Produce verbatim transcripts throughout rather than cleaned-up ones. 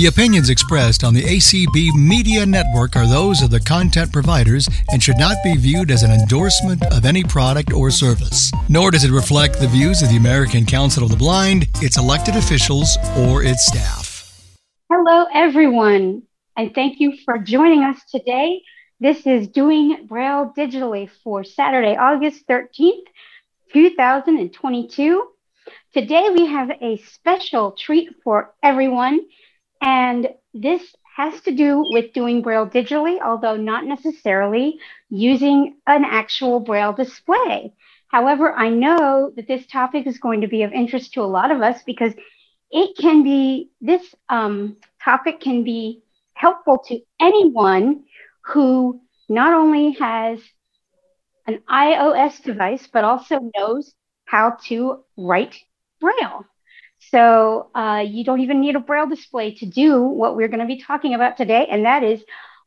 The opinions expressed on the A C B Media Network are those of the content providers and should not be viewed as an endorsement of any product or service. Nor does it reflect the views of the American Council of the Blind, its elected officials, or its staff. Hello, everyone, and thank you for joining us today. This is Doing Braille Digitally for Saturday, August thirteenth, two thousand twenty-two. Today we have a special treat for everyone. And this has to do with doing Braille digitally, although not necessarily using an actual Braille display. However, I know that this topic is going to be of interest to a lot of us because it can be, this um, topic can be helpful to anyone who not only has an iOS device, but also knows how to write Braille. So uh, you don't even need a Braille display to do what we're going to be talking about today, and that is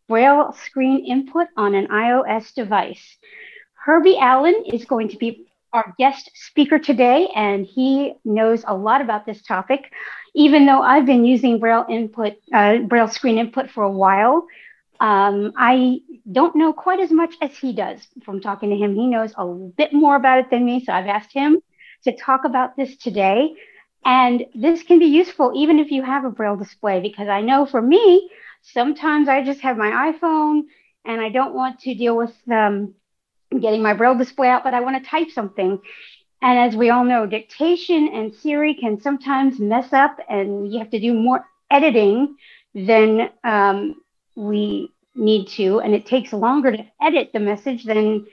Braille screen input on an iOS device. Herbie Allen is going to be our guest speaker today, and he knows a lot about this topic. Even though I've been using Braille input, uh, Braille screen input for a while, um, I don't know quite as much as he does. From talking to him, he knows a bit more about it than me, so I've asked him to talk about this today. And this can be useful even if you have a Braille display, because I know for me, sometimes I just have my iPhone and I don't want to deal with um, getting my Braille display out, but I want to type something. And as we all know, dictation and Siri can sometimes mess up and you have to do more editing than um, we need to. And it takes longer to edit the message than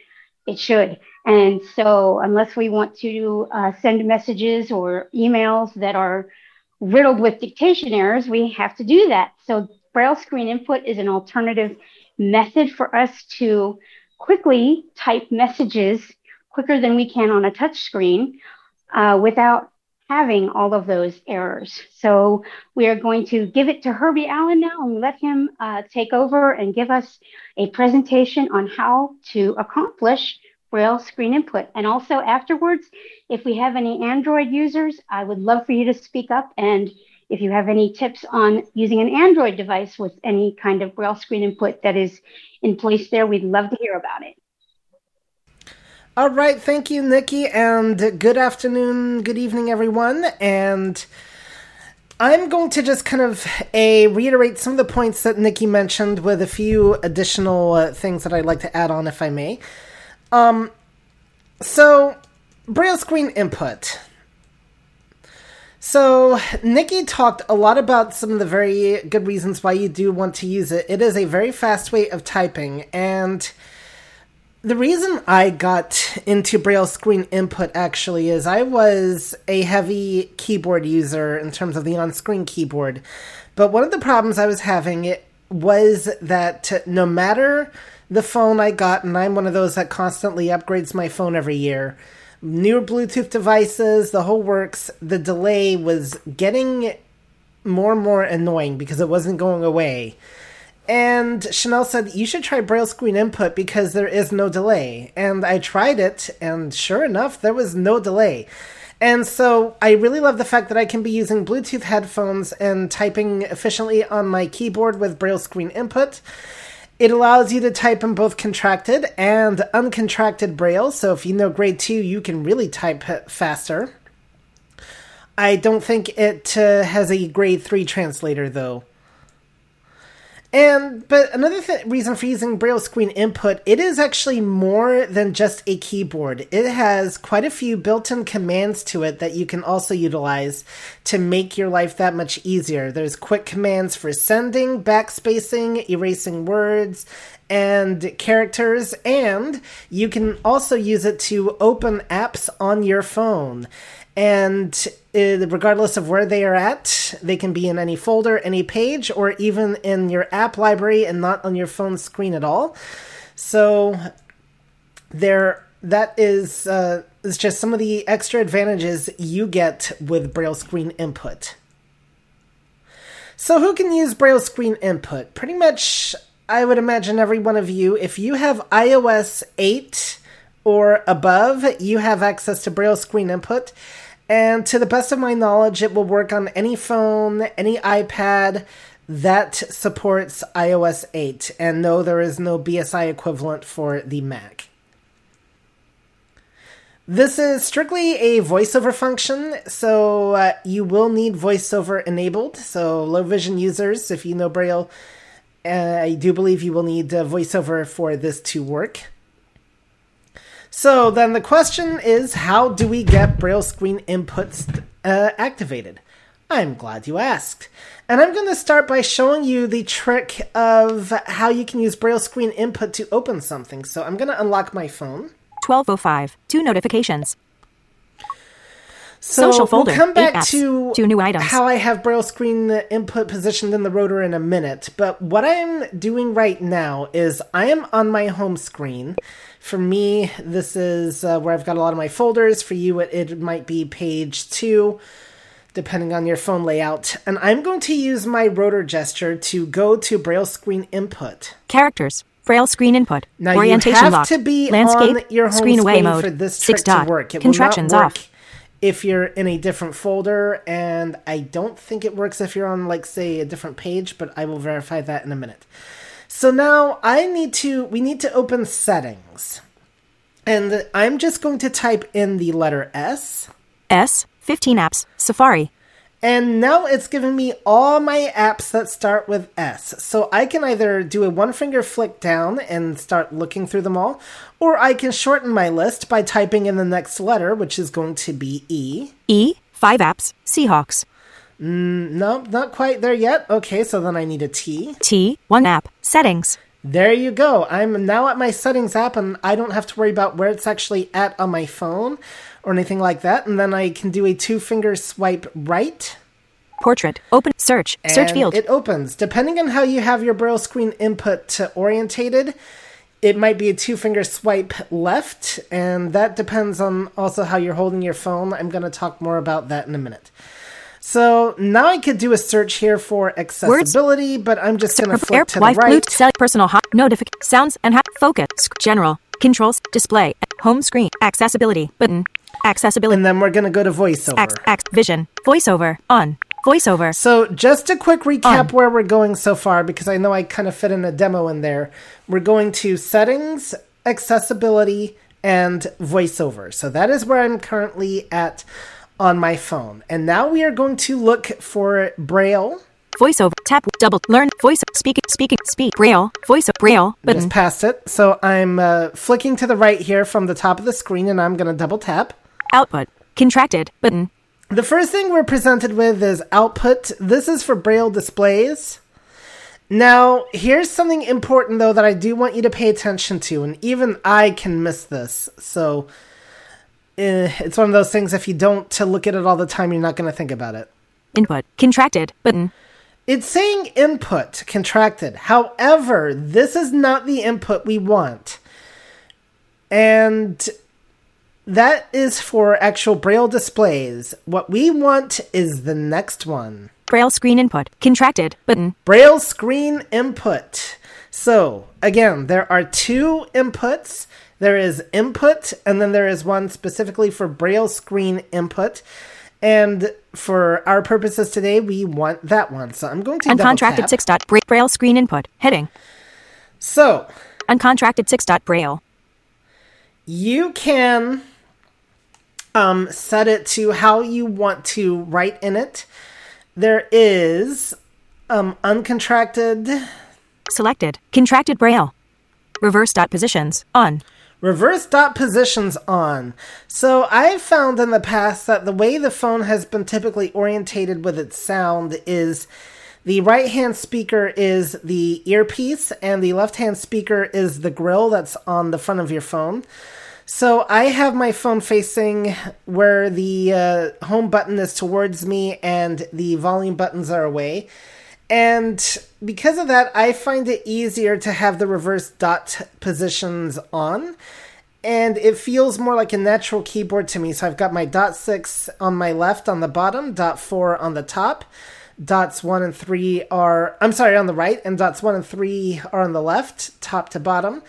it should. And so unless we want to uh, send messages or emails that are riddled with dictation errors, we have to do that. So Braille screen input is an alternative method for us to quickly type messages quicker than we can on a touch screen uh, without having all of those errors. So we are going to give it to Herbie Allen now and let him uh, take over and give us a presentation on how to accomplish Braille screen input. And also afterwards, if we have any Android users, I would love for you to speak up. And if you have any tips on using an Android device with any kind of Braille screen input that is in place there, we'd love to hear about it. All right, thank you, Nikki, and good afternoon, good evening, everyone. And I'm going to just kind of a, reiterate some of the points that Nikki mentioned with a few additional uh, things that I'd like to add on, if I may. Um, so, Braille screen input. So, Nikki talked a lot about some of the very good reasons why you do want to use it. It is a very fast way of typing, and the reason I got into Braille screen input actually is I was a heavy keyboard user in terms of the on-screen keyboard. But one of the problems I was having was that no matter the phone I got, and I'm one of those that constantly upgrades my phone every year, newer Bluetooth devices, the whole works, the delay was getting more and more annoying because it wasn't going away. And Chanel said, you should try Braille screen input because there is no delay. And I tried it, and sure enough, there was no delay. And so I really love the fact that I can be using Bluetooth headphones and typing efficiently on my keyboard with Braille screen input. It allows you to type in both contracted and uncontracted Braille. So if you know grade two, you can really type faster. I don't think it uh, has a grade three translator, though. And, but another th- reason for using Braille screen input, it is actually more than just a keyboard. It has quite a few built-in commands to it that you can also utilize to make your life that much easier. There's quick commands for sending, backspacing, erasing words, and characters, and you can also use it to open apps on your phone. And regardless of where they are at, they can be in any folder, any page, or even in your app library and not on your phone screen at all. So there, that is, uh, is just some of the extra advantages you get with Braille screen input. So who can use Braille screen input? Pretty much, I would imagine every one of you. If you have iOS eight or above, you have access to Braille screen input. And to the best of my knowledge, it will work on any phone, any iPad that supports i O S eight. And no, there is no B S I equivalent for the Mac. This is strictly a VoiceOver function, so uh, you will need VoiceOver enabled. So low vision users, if you know Braille, uh, I do believe you will need uh, VoiceOver for this to work. So then the question is, how do we get Braille screen inputs uh, activated? I'm glad you asked. And I'm going to start by showing you the trick of how you can use Braille screen input to open something. So I'm going to unlock my phone. twelve oh five. Two notifications. So Social folder. We'll come back apps, to two new items. How I have Braille screen input positioned in the rotor in a minute. But what I'm doing right now is I am on my home screen. For me, this is uh, where I've got a lot of my folders. For you, it, it might be page two, depending on your phone layout. And I'm going to use my rotor gesture to go to Braille screen input. Characters. Braille screen input. Now orientation you have lock. To be landscape, on your home screen, away screen mode. For this trick Six dot. To work. It contractions will not work off. If you're in a different folder, and I don't think it works if you're on, like, say, a different page, but I will verify that in a minute. So now I need to, we need to open settings. And I'm just going to type in the letter S. S, fifteen apps, Safari. And now it's giving me all my apps that start with S. So I can either do a one-finger flick down and start looking through them all, or I can shorten my list by typing in the next letter, which is going to be E. E, five apps, Seahawks. Mm, no, not quite there yet. Okay, so then I need a T. T, one app, settings. There you go. I'm now at my settings app, and I don't have to worry about where it's actually at on my phone or anything like that. And then I can do a two-finger swipe right. Portrait. Open. Search. And search field. It opens. Depending on how you have your Braille screen input orientated, it might be a two-finger swipe left. And that depends on also how you're holding your phone. I'm going to talk more about that in a minute. So now I could do a search here for accessibility, Words. But I'm just going to flip Air, to wife, the right. Bluetooth, personal hot, notific, sounds and hot, focus, general, controls, display, home screen, accessibility, button. Accessibility. And then we're going to go to VoiceOver. Ax, ax, vision. VoiceOver. On. VoiceOver. So just a quick recap on. Where we're going so far, because I know I kind of fit in a demo in there. We're going to Settings, Accessibility, and VoiceOver. So that is where I'm currently at on my phone. And now we are going to look for Braille. VoiceOver. Tap. Double. Learn. Voice. Speak. Speaking. Speak. Braille. Voice. Braille. Button. Just past it. So I'm uh, flicking to the right here from the top of the screen, and I'm going to double tap. Output. Contracted. Button. The first thing we're presented with is output. This is for Braille displays. Now, here's something important, though, that I do want you to pay attention to. And even I can miss this. So eh, it's one of those things, if you don't to look at it all the time, you're not going to think about it. Input. Contracted. Button. It's saying input. Contracted. However, this is not the input we want. And that is for actual Braille displays. What we want is the next one. Braille screen input. Contracted. Button. Braille screen input. So, again, there are two inputs. There is input, and then there is one specifically for Braille screen input. And for our purposes today, we want that one. So I'm going to double tap. Uncontracted six dot Braille screen input. Heading. So. Uncontracted six dot Braille. You can um, set it to how you want to write in it. There is um, uncontracted. Selected. Contracted Braille. Reverse dot positions. On. Reverse dot positions on. So I've found in the past that the way the phone has been typically orientated with its sound is the right-hand speaker is the earpiece, and the left-hand speaker is the grill that's on the front of your phone. So I have my phone facing where the uh, home button is towards me and the volume buttons are away. And because of that, I find it easier to have the reverse dot positions on. And it feels more like a natural keyboard to me. So I've got my dot six on my left on the bottom, dot four on the top. Dots one and three are, I'm sorry, on the right, and dots one and three are on the left, top to bottom.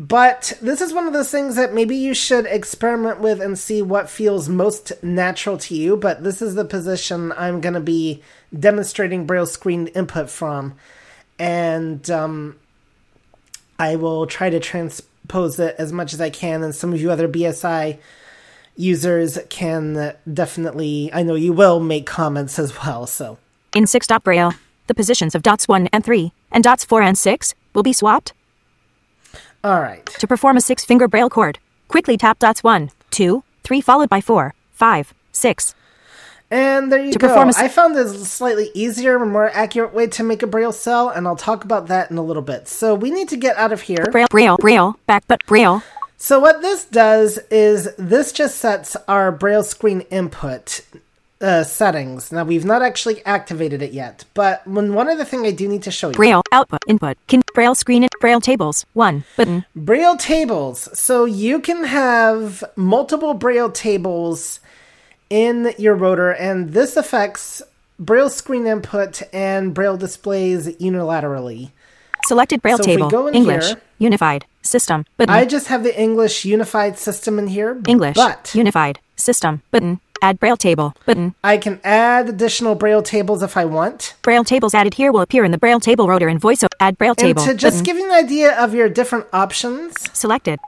But this is one of those things that maybe you should experiment with and see what feels most natural to you. But this is the position I'm going to be demonstrating Braille screen input from. And um, I will try to transpose it as much as I can. And some of you other B S I users can definitely, I know you will, make comments as well. So in six dot Braille, the positions of dots one and three and dots four and six will be swapped. All right. To perform a six-finger Braille chord, quickly tap dots one, two, three, followed by four, five, six. And there you to go. Perform a si- I found this a slightly easier and more accurate way to make a Braille cell, and I'll talk about that in a little bit. So we need to get out of here. Braille, Braille, Braille, back but Braille. So what this does is this just sets our Braille screen input uh, settings. Now, we've not actually activated it yet, but when one other thing I do need to show you. Braille output input. Can Braille screen and Braille tables. One button. Braille tables. So you can have multiple Braille tables in your rotor, and this affects Braille screen input and Braille displays unilaterally. Selected Braille so table. If we go in English. Here, unified. System button. I just have the English unified system in here. English but unified system button. Add Braille table button. I can add additional Braille tables if I want. Braille tables added here will appear in the Braille table rotor in VoiceOver. Add Braille table. And to just button. Give you an idea of your different options. Selected.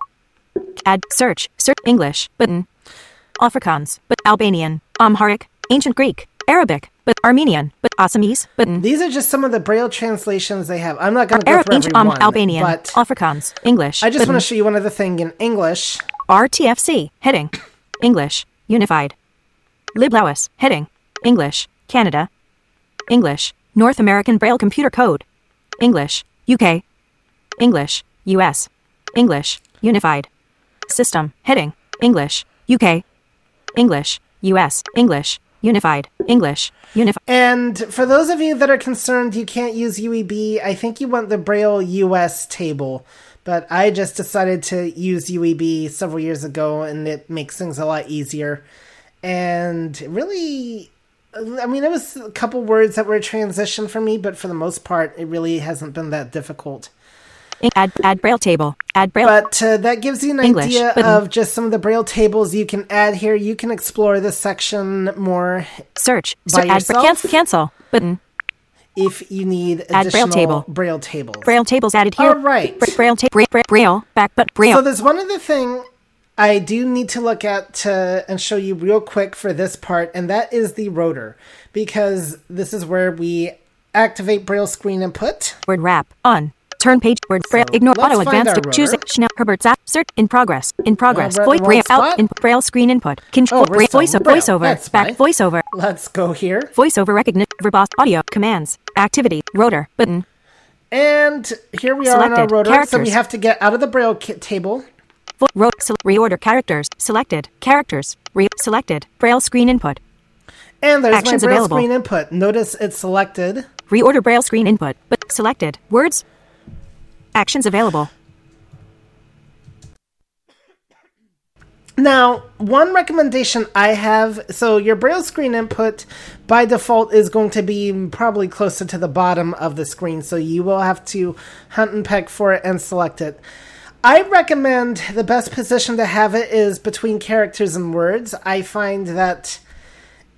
Add search search English button. Afrikaans but Albanian, Amharic, Ancient Greek, Arabic but Armenian but Assamese button. These are just some of the Braille translations they have. I'm not going to go through every um, one, Albanian, but Afrikaans, English. I just button. Want to show you one other thing in English. R T F C heading English unified. Liblawis heading English Canada. English North American Braille computer code. English U K. English U S. English unified system heading English U K. English U S. English unified. English unified. And for those of you that are concerned you can't use U E B, I think you want the Braille U S table, but I just decided to use U E B several years ago, and it makes things a lot easier. And really, I mean, it was a couple words that were a transition for me, but for the most part, it really hasn't been that difficult. Add, add Braille table. Add Braille. But uh, that gives you an English idea button. Of just some of the Braille tables you can add here. You can explore this section more. Search. By Search. Yourself. Add cancel, cancel button. If you need add additional Braille, table. Braille tables. Braille tables added here. All right. Braille table. Braille back but Braille. So there's one other thing I do need to look at to, and show you real quick for this part, and that is the rotor, because this is where we activate Braille screen input. Word wrap on. Turn page word Braille. So ignore auto advanced. Choose Chanel Herbert's app. Search in progress. In progress. Voice Braille out in Braille screen input. Control oh, Braille voiceover. Voiceover. Back fine. Voiceover. Let's go here. Voiceover recognition. Verbose audio commands. Activity rotor button. And here we are selected. On our rotor. Characters. So we have to get out of the Braille kit table. Vo- ro- se- reorder characters. Selected characters. Re- selected Braille screen input. And there's actions my Braille available. Screen input. Notice it's selected. Reorder Braille screen input. But selected words. Actions available. Now, one recommendation I have, so your Braille screen input by default is going to be probably closer to the bottom of the screen, so you will have to hunt and peck for it and select it. I recommend the best position to have it is between characters and words. I find that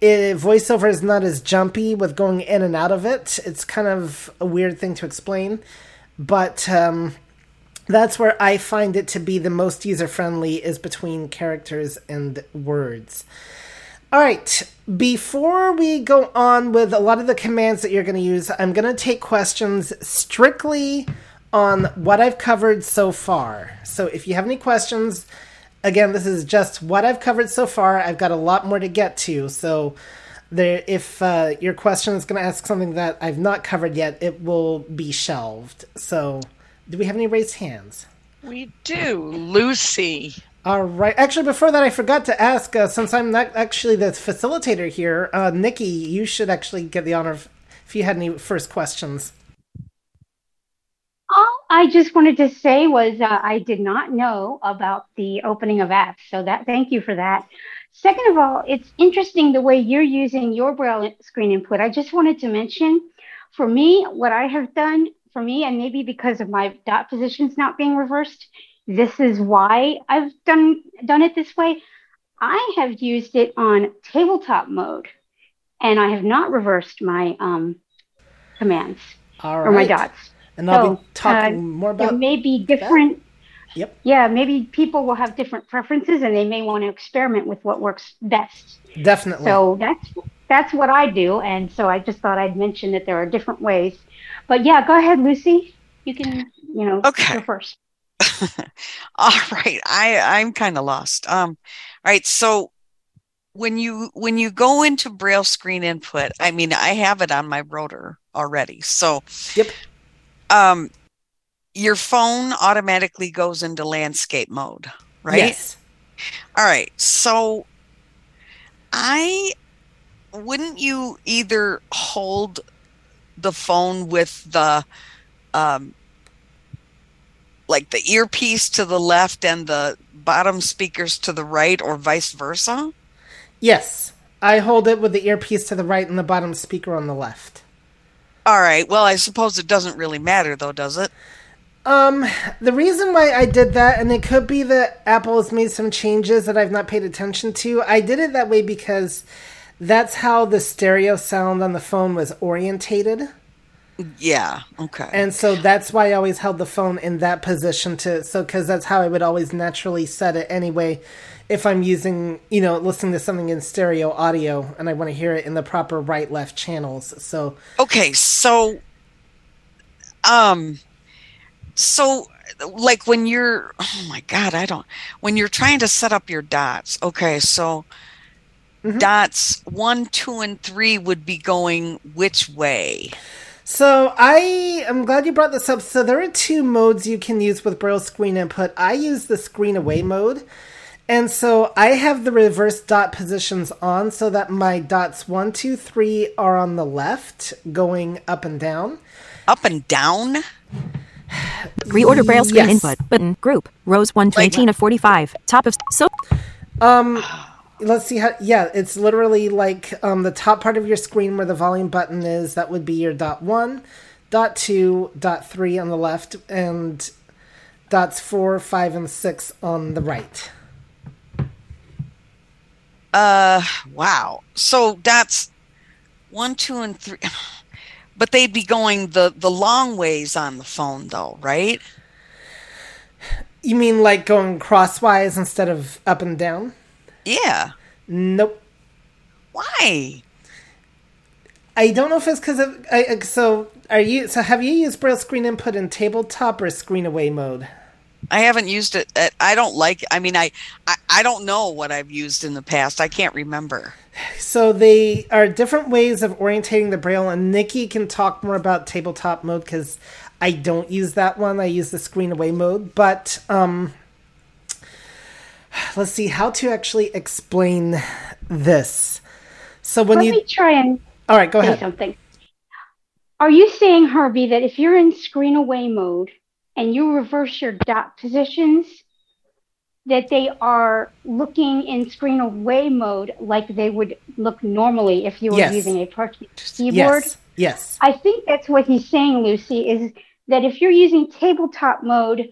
it, VoiceOver is not as jumpy with going in and out of it. It's kind of a weird thing to explain. But um, that's where I find it to be the most user-friendly is between characters and words. All right, before we go on with a lot of the commands that you're going to use, I'm going to take questions strictly on what I've covered so far. So if you have any questions, again, this is just what I've covered so far. I've got a lot more to get to, so... There, if uh, your question is going to ask something that I've not covered yet, it will be shelved. So, do we have any raised hands? We do, Lucy. All right. Actually, before that, I forgot to ask, uh, since I'm not actually the facilitator here, uh, Nikki, you should actually get the honor of, if you had any first questions. All I just wanted to say was uh, I did not know about the opening of apps, so that thank you for that. Second of all, it's interesting the way you're using your Braille screen input. I just wanted to mention, for me, what I have done for me, and maybe because of my dot positions not being reversed, this is why I've done, done it this way. I have used it on tabletop mode, and I have not reversed my um, commands All right. or my dots. And I'll so, be talking uh, more about there may be different. That. Yep. Yeah, maybe people will have different preferences, and they may want to experiment with what works best. Definitely. So that's that's what I do, and so I just thought I'd mention that there are different ways. But yeah, go ahead, Lucy. You can, you know, okay. go first. All right, I I'm kind of lost. Um, all right, so when you when you go into Braille screen input, I mean, I have it on my rotor already, so yep. Um, your phone automatically goes into landscape mode, right? Yes. All right, so I wouldn't you either hold the phone with the um. like the earpiece to the left and the bottom speakers to the right, or vice versa? Yes. I hold it with the earpiece to the right and the bottom speaker on the left. All right. Well, I suppose it doesn't really matter, though, does it? Um, the reason why I did that, and it could be that Apple has made some changes that I've not paid attention to. I did it that way because that's how the stereo sound on the phone was orientated. Yeah, okay. And so that's why I always held the phone in that position to so because that's how I would always naturally set it anyway if I'm using, you know, listening to something in stereo audio and I want to hear it in the proper right left channels. So okay, so um so like when you're oh my god, I don't when you're trying to set up your dots. Okay, so mm-hmm. dots one, two and three would be going which way? So I am glad you brought this up. So there are two modes you can use with Braille screen input. I use the screen away mode. And so I have the reverse dot positions on so that my dots one, two, three are on the left going up and down. Up and down? Reorder Braille screen yes. input button group rows one to like, eighteen of forty-five top of so. Um. Let's see how, yeah, it's literally like um, the top part of your screen where the volume button is. That would be your dot one, dot two, dot three on the left, and dots four, five, and six on the right. Uh, wow. So dots one, two, and three. But they'd be going the, the long ways on the phone, though, right? You mean like going crosswise instead of up and down? Yeah. Nope. Why? I don't know if it's because of. I, so, are you? So, have you used Braille screen input in tabletop or screen away mode? I haven't used it. At, I don't like. I mean, I, I I don't know what I've used in the past. I can't remember. So they are different ways of orientating the Braille, and Nikki can talk more about tabletop mode because I don't use that one. I use the screen away mode, but um. Let's see how to actually explain this. So when Let you... Let me try and All right, go say ahead. something. Are you saying, Herbie, that if you're in screen away mode and you reverse your dot positions, that they are looking in screen away mode like they would look normally if you were yes. using a partial keyboard? Yes, yes. I think that's what he's saying, Lucy, is that if you're using tabletop mode,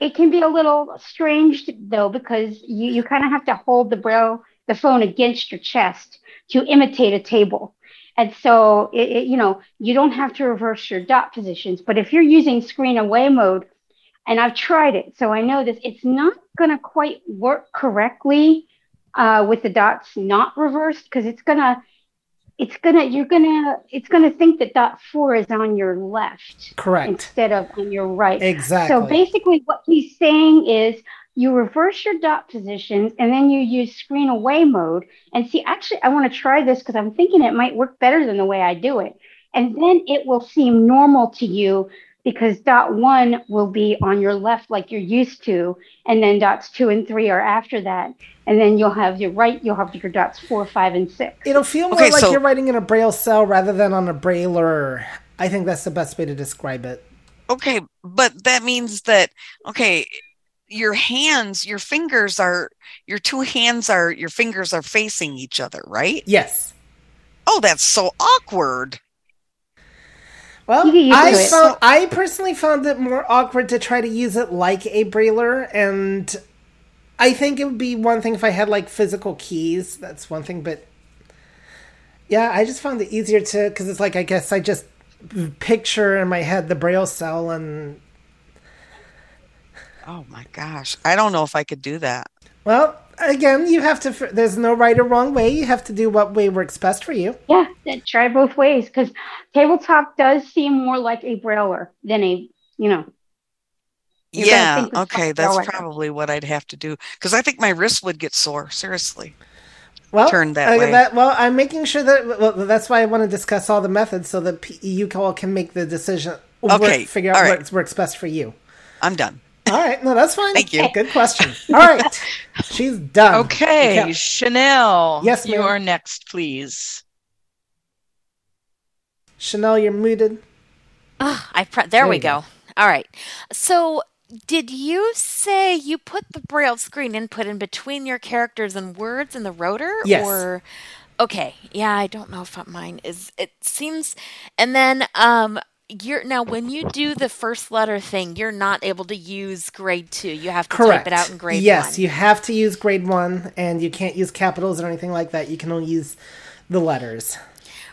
it can be a little strange, though, because you, you kind of have to hold the braille, the phone against your chest to imitate a table. And so, it, it, you know, you don't have to reverse your dot positions. But if you're using screen away mode, and I've tried it, so I know this, it's not going to quite work correctly uh, with the dots not reversed, because it's going to, it's going to, you're going to, it's going to think that dot four is on your left. Correct. Instead of on your right. Exactly. So basically what he's saying is you reverse your dot positions and then you use screen away mode. And see, actually, I want to try this because I'm thinking it might work better than the way I do it. And then it will seem normal to you because dot one will be on your left like you're used to. And then dots two and three are after that. And then you'll have your right, you'll have your dots four, five, and six. It'll feel more okay, like so, you're writing in a Braille cell rather than on a Brailler. I think that's the best way to describe it. Okay, but that means that, okay, your hands, your fingers are, your two hands are, your fingers are facing each other, right? Yes. Oh, that's so awkward. Well, you get used I, to it. Found, I personally found it more awkward to try to use it like a Brailler, and I think it would be one thing if I had, like, physical keys. That's one thing, but yeah, I just found it easier to, because it's like, I guess I just picture in my head the Braille cell and... Oh, my gosh. I don't know if I could do that. Well, again, you have to, there's no right or wrong way. You have to do what way works best for you. Yeah, try both ways, because tabletop does seem more like a Brailler than a, you know. You're yeah, okay, that's Brailler. Probably what I'd have to do, because I think my wrist would get sore, seriously. Well, turned that uh, way. That, well, I'm making sure that, well, that's why I want to discuss all the methods so that you all can make the decision, okay, work, figure out right. what works best for you. I'm done. All right. No, that's fine. Thank you. Good question. All right. She's done. Okay. Chanel. Yes, ma'am. You are next, please. Chanel, you're muted. Oh, I pre- there, there we go. go. All right. So did you say you put the Braille screen input in between your characters and words in the rotor? Yes. Or... Okay. Yeah, I don't know if mine is. It seems... And then... um. You're, now, when you do the first letter thing, you're not able to use grade two. You have to Correct. type it out in grade yes, one. Yes, you have to use grade one, and you can't use capitals or anything like that. You can only use the letters.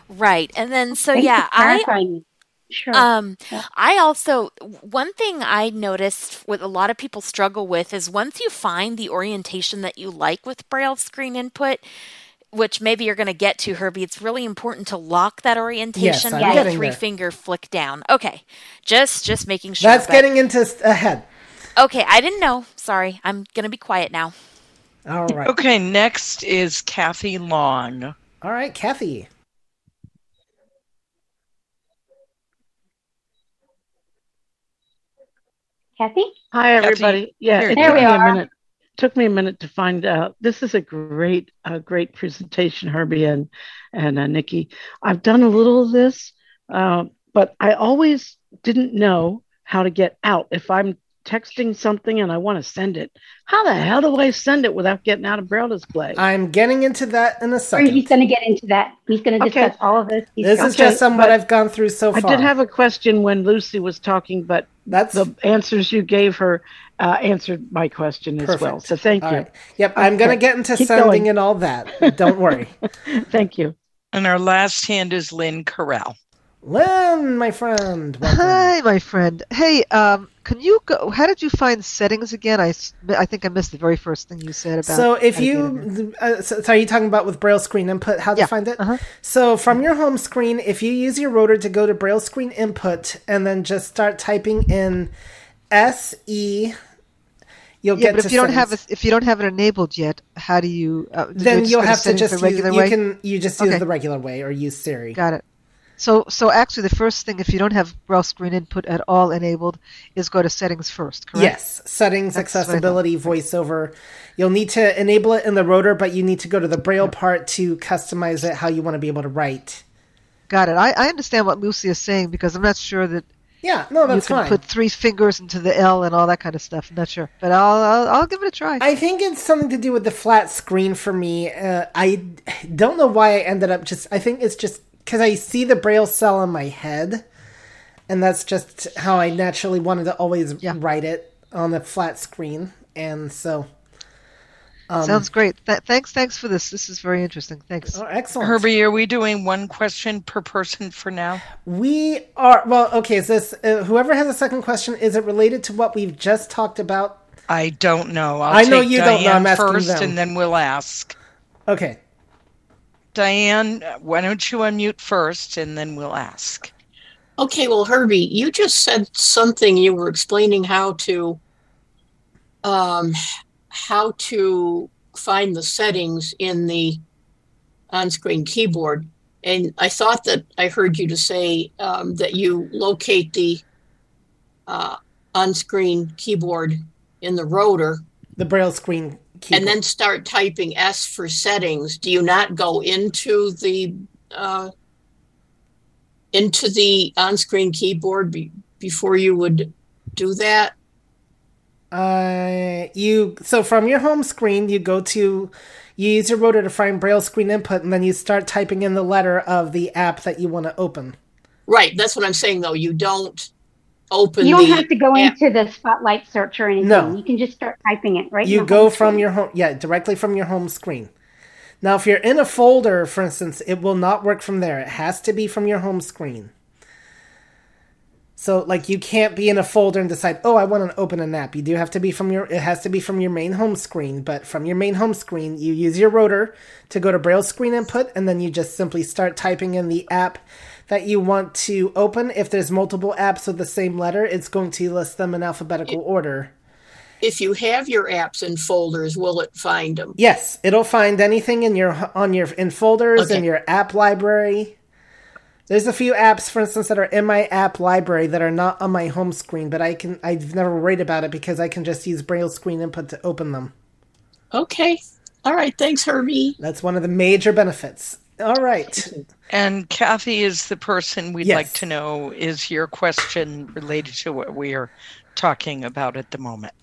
Right. And then, so Thanks yeah, I... Sure. Um, yeah. I also, one thing I noticed what a lot of people struggle with is once you find the orientation that you like with Braille screen input, which maybe you're going to get to, Herbie, it's really important to lock that orientation yes, with a three-finger there. flick down. Okay, just just making sure. That's but... getting into ahead. Okay, I didn't know. Sorry, I'm going to be quiet now. All right. Okay, next is Kathy Long. All right, Kathy. Kathy? Hi, everybody. Kathy. Yeah, it there took we me are. a minute. Took me a minute to find out. This is a great, uh, great presentation, Herbie and and uh, Nikki. I've done a little of this, uh, but I always didn't know how to get out. If I'm texting something and I want to send it, how the hell do I send it without getting out of Braille display? I'm getting into that in a second. He's going to get into that. He's going to discuss okay. all of this. He's this is just some what I've gone through so far. I did have a question when Lucy was talking, but That's the answers you gave her uh, answered my question perfect. as well. So thank all you. Right. Yep, I'm okay. going to get into Keep sending going. and all that. Don't worry. Thank you. And our last hand is Lynn Corral. Lynn, my friend. Welcome. Hi, my friend. Hey, um, can you go? How did you find settings again? I, I think I missed the very first thing you said about. So if you, uh, so, so are you talking about with Braille screen input? How to yeah. find it? Uh-huh. So from your home screen, if you use your rotor to go to Braille screen input and then just start typing in S E. You'll yeah, get but if you settings. don't have a, if you don't have it enabled yet, how do you? Uh, then do you you'll have to just use, you way? can you just okay. use the regular way or use Siri. Got it. So, so actually, the first thing, if you don't have Braille screen input at all enabled, is go to settings first, correct? Yes, settings, That's accessibility, VoiceOver. You'll need to enable it in the rotor, but you need to go to the Braille part to customize it how you want to be able to write. Got it. I, I understand what Lucy is saying because I'm not sure that yeah, no, that's you can fine. put three fingers into the L and all that kind of stuff. I'm not sure, but I'll, I'll I'll give it a try. I think it's something to do with the flat screen for me. Uh, I don't know why I ended up just. I think it's just. Because I see the Braille cell in my head, and that's just how I naturally wanted to always yeah. write it on a flat screen. And so... Um, Sounds great. Th- thanks thanks for this. This is very interesting. Thanks. Oh, excellent. Herbie, are we doing one question per person for now? We are... Well, okay, is this... Uh, whoever has a second question, is it related to what we've just talked about? I don't know. I'll I know you Diane don't know. I'm asking first, them. And then we'll ask. Okay. Diane, why don't you unmute first, and then we'll ask. Okay, well, Herbie, you just said something. You were explaining how to um, how to find the settings in the on-screen keyboard, and I thought that I heard you to say um, that you locate the uh, on-screen keyboard in the rotor. The Braille screen keyboard. And then start typing S for settings. Do you not go into the uh, into the on-screen keyboard be- before you would do that? Uh, you so from your home screen, you go to you use your rotor to find Braille screen input, and then you start typing in the letter of the app that you want to open. Right. That's what I'm saying, though. You don't open. You don't the have to go app. into the Spotlight search or anything. No. You can just start typing it right. You go from screen. your home. Yeah, directly from your home screen. Now, if you're in a folder, for instance, it will not work from there. It has to be from your home screen. So, like, you can't be in a folder and decide, oh, I want to open an app. You do have to be from your, it has to be from your main home screen. But from your main home screen, you use your rotor to go to Braille screen input, and then you just simply start typing in the app that you want to open. If there's multiple apps with the same letter, it's going to list them in alphabetical order. If you have your apps in folders, will it find them? Yes, it'll find anything in your on your in folders, okay. in your app library. There's a few apps, for instance, that are in my app library that are not on my home screen, but I can I've never worried about it because I can just use Braille screen input to open them. Okay. All right. Thanks, Herbie. That's one of the major benefits. All right. And Kathy is the person we'd yes. like to know, is your question related to what we are talking about at the moment?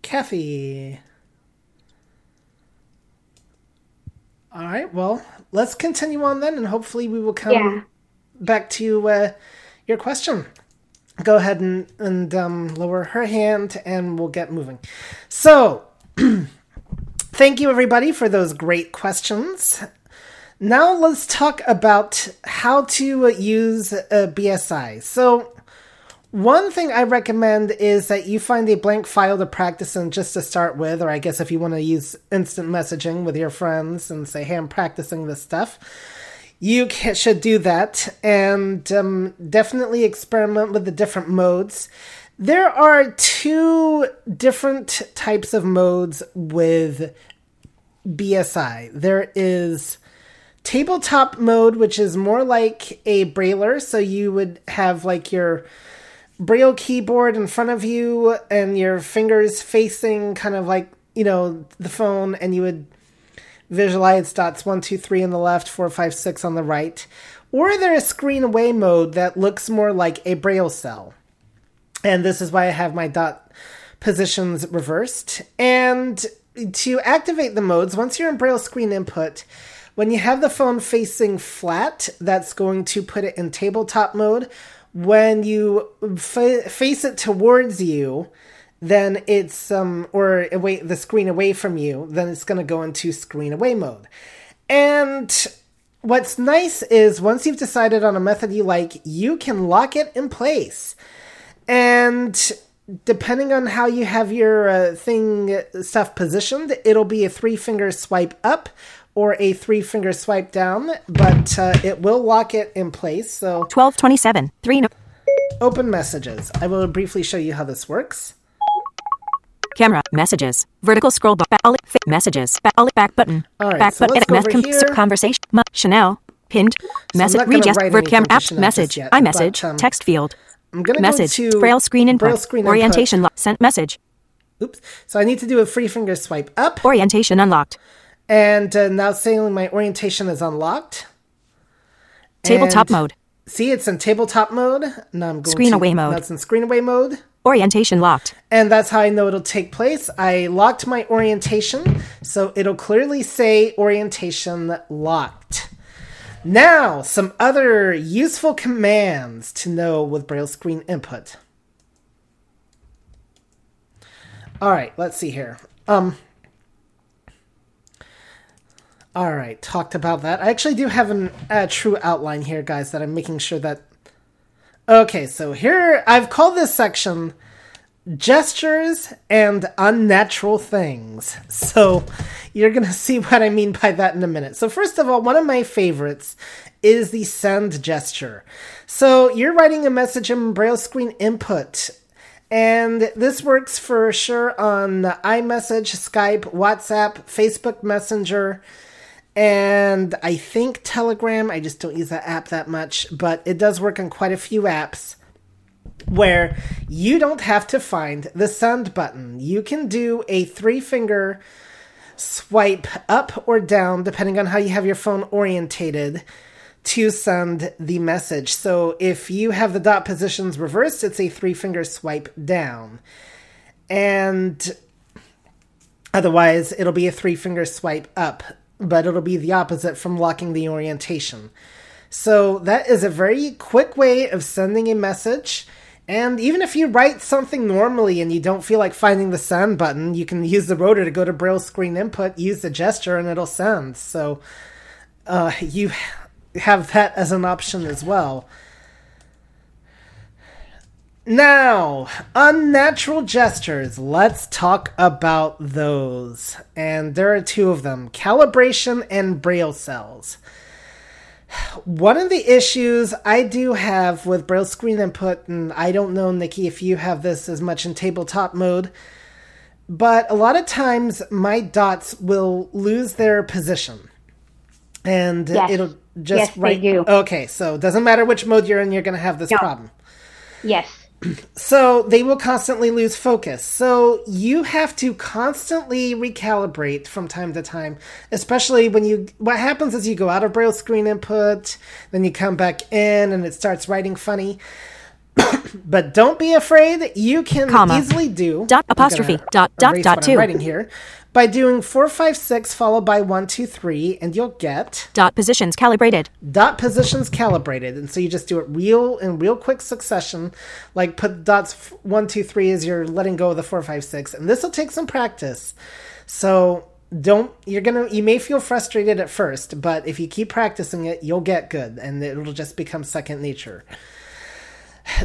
Kathy. All right, well, let's continue on then, and hopefully we will come yeah. back to uh, your question. Go ahead and, and um, lower her hand, and we'll get moving. So, thank you, everybody, for those great questions. Now let's talk about how to use uh, B S I. So, one thing I recommend is that you find a blank file to practice in just to start with, or I guess if you want to use instant messaging with your friends and say, hey, I'm practicing this stuff, you can, should do that. And um, definitely experiment with the different modes. There are two different types of modes with B S I. There is tabletop mode, which is more like a brailler. So you would have like your Braille keyboard in front of you and your fingers facing kind of like, you know, the phone, and you would visualize dots one, two, three on the left, four, five, six on the right. Or there's screen away mode that looks more like a Braille cell. And this is why I have my dot positions reversed. And to activate the modes, once you're in Braille screen input, when you have the phone facing flat, that's going to put it in tabletop mode. When you fa- face it towards you, then it's, um, or away, the screen away from you, then it's going to go into screen away mode. And what's nice is once you've decided on a method you like, you can lock it in place. And depending on how you have your uh, thing stuff positioned, it'll be a three finger swipe up or a three finger swipe down, but uh, it will lock it in place. So twelve twenty-seven, three no- open messages. I will briefly show you how this works. Camera, messages, vertical scroll bar, messages, back button, all right, back so button, let's go over here. Conversation, Chanel, pinned, so message, regest, vercam, app, message, yet, iMessage, but, um, text field, I'm gonna message, go to Braille screen input, Braille screen orientation, input. Lo- sent message. Oops. So I need to do a three finger swipe up. Orientation unlocked. And uh, now saying my orientation is unlocked. Tabletop and mode. See, it's in tabletop mode. Now I'm going screen to, away mode. That's in screen away mode. Orientation locked. And that's how I know it'll take place. I locked my orientation, so it'll clearly say orientation locked. Now, some other useful commands to know with Braille screen input. All right, let's see here. Um. All right, talked about that. I actually do have a uh, true outline here, guys, that I'm making sure that... Okay, so here, I've called this section Gestures and Unnatural Things. So you're going to see what I mean by that in a minute. So first of all, one of my favorites is the send gesture. So you're writing a message in Braille screen input. And this works for sure on iMessage, Skype, WhatsApp, Facebook Messenger, and I think Telegram. I just don't use that app that much, but it does work on quite a few apps where you don't have to find the send button. You can do a three-finger swipe up or down, depending on how you have your phone orientated, to send the message. So if you have the dot positions reversed, it's a three-finger swipe down. And otherwise, it'll be a three-finger swipe up, but it'll be the opposite from locking the orientation. So that is a very quick way of sending a message. And even if you write something normally and you don't feel like finding the send button, you can use the rotor to go to Braille screen input, use the gesture, and it'll send. So uh, you have that as an option as well. Now, unnatural gestures. Let's talk about those. And there are two of them, calibration and Braille cells. One of the issues I do have with Braille screen input, and I don't know, Nikki, if you have this as much in tabletop mode, but a lot of times my dots will lose their position. And yes. it'll just... Yes, right... they do. Okay, so it doesn't matter which mode you're in, you're going to have this no. problem. Yes. So they will constantly lose focus. So you have to constantly recalibrate from time to time, especially when you, what happens is you go out of Braille screen input, then you come back in and it starts writing funny. But don't be afraid. You can comma. easily do dot apostrophe dot dot dot two I'm writing here by doing four, five, six, followed by one, two, three, and you'll get dot positions calibrated dot positions calibrated. And so you just do it real in real quick succession, like put dots one, two, three as you're letting go of the four, five, six, and this will take some practice. So don't, you're going to, you may feel frustrated at first, but if you keep practicing it, you'll get good and it'll just become second nature.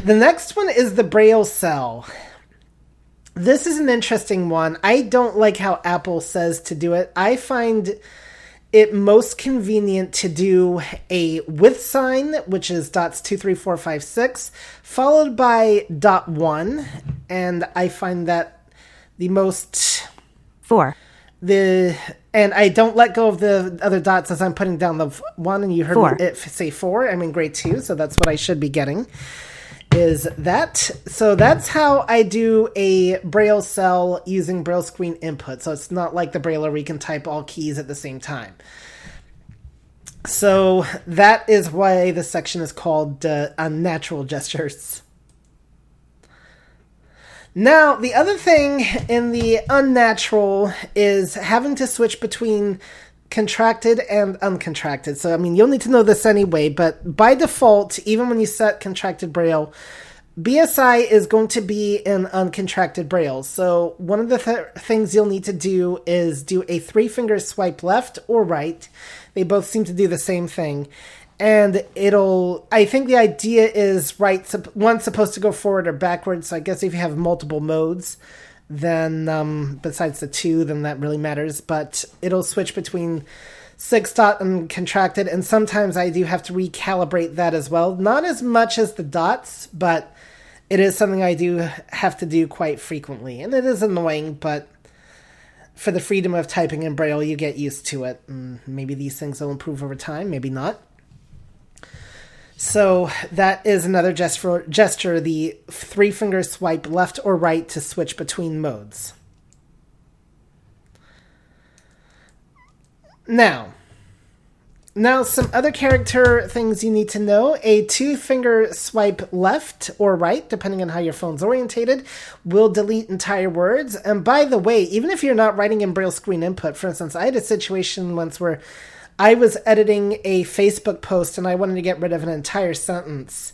The next one is the Braille cell. This is an interesting one. I don't like how Apple says to do it. I find it most convenient to do a with sign, which is dots two, three, four, five, six, followed by dot one. And I find that the most... Four. The... And I don't let go of the other dots as I'm putting down the one, and you heard four. It say four. I'm in grade two, so that's what I should be getting. Is that so? That's how I do a Braille cell using Braille screen input. So it's not like the Braille where you can type all keys at the same time. So that is why the section is called uh, unnatural gestures. Now, the other thing in the unnatural is having to switch between contracted and uncontracted. So, I mean, you'll need to know this anyway, but by default, even when you set contracted Braille, B S I is going to be in uncontracted Braille. So one of the th- things you'll need to do is do a three-finger swipe left or right. They both seem to do the same thing. And it'll, I think the idea is right, one's supposed to go forward or backwards. So I guess if you have multiple modes, then um, besides the two, then that really matters. But it'll switch between six dot and contracted. And sometimes I do have to recalibrate that as well. Not as much as the dots, but it is something I do have to do quite frequently. And it is annoying, but for the freedom of typing in Braille, you get used to it. And maybe these things will improve over time, maybe not. So that is another gesture, gesture, the three-finger swipe left or right to switch between modes. Now, now some other character things you need to know. A two-finger swipe left or right, depending on how your phone's orientated, will delete entire words. And by the way, even if you're not writing in Braille screen input, for instance, I had a situation once where I was editing a Facebook post and I wanted to get rid of an entire sentence.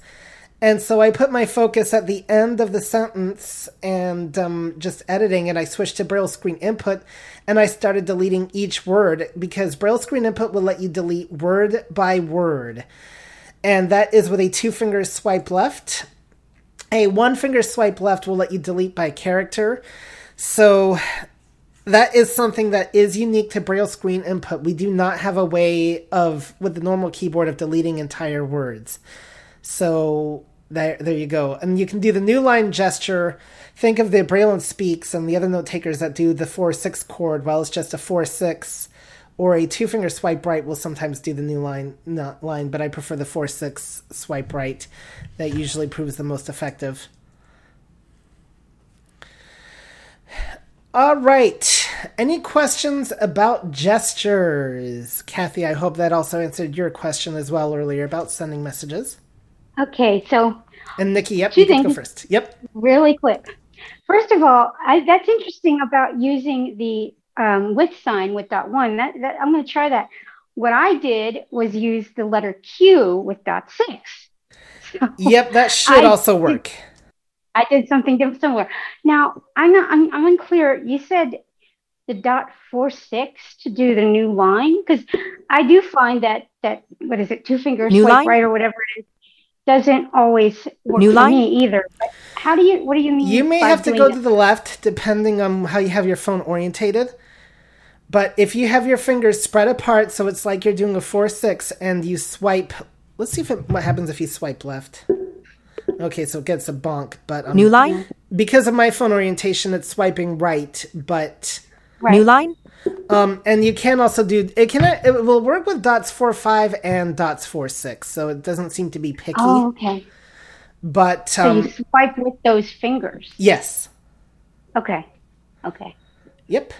And so I put my focus at the end of the sentence and um, just editing it. I switched to Braille screen input and I started deleting each word because Braille screen input will let you delete word by word. And that is with a two-finger swipe left. A one-finger swipe left will let you delete by character. So that is something that is unique to Braille screen input. We do not have a way of, with the normal keyboard, of deleting entire words. So there, there you go. And you can do the new line gesture. Think of the Braille and Speaks and the other note takers that do the four six chord while it's just a four six. Or a two-finger swipe right will sometimes do the new line, not line, but I prefer the four six swipe right. That usually proves the most effective. All right. Any questions about gestures? Kathy, I hope that also answered your question as well earlier about sending messages. Okay, so... And Nikki, yep, you can go first. Yep. Really quick. First of all, I, that's interesting about using the um, with sign with dot one. That, that, I'm going to try that. What I did was use the letter Q with dot six. So yep, that should I, also work. I did something different somewhere. Now, I'm not. I'm, I'm unclear. You said the dot four six to do the new line, because I do find that that what is it, two fingers new swipe line? Right or whatever it is, doesn't always work new for line? Me either. But how do you? What do you mean? You may have to go that? to the left depending on how you have your phone orientated. But if you have your fingers spread apart, so it's like you're doing a four six, and you swipe. Let's see if it, what happens if you swipe left. Okay, so it gets a bonk, but um, new line. Because of my phone orientation, it's swiping right, but right. New line. Um, and you can also do it. Can it will work with dots four five and dots four six, so it doesn't seem to be picky. Oh, okay. But um, so you swipe with those fingers. Yes. Okay. Okay. Yep.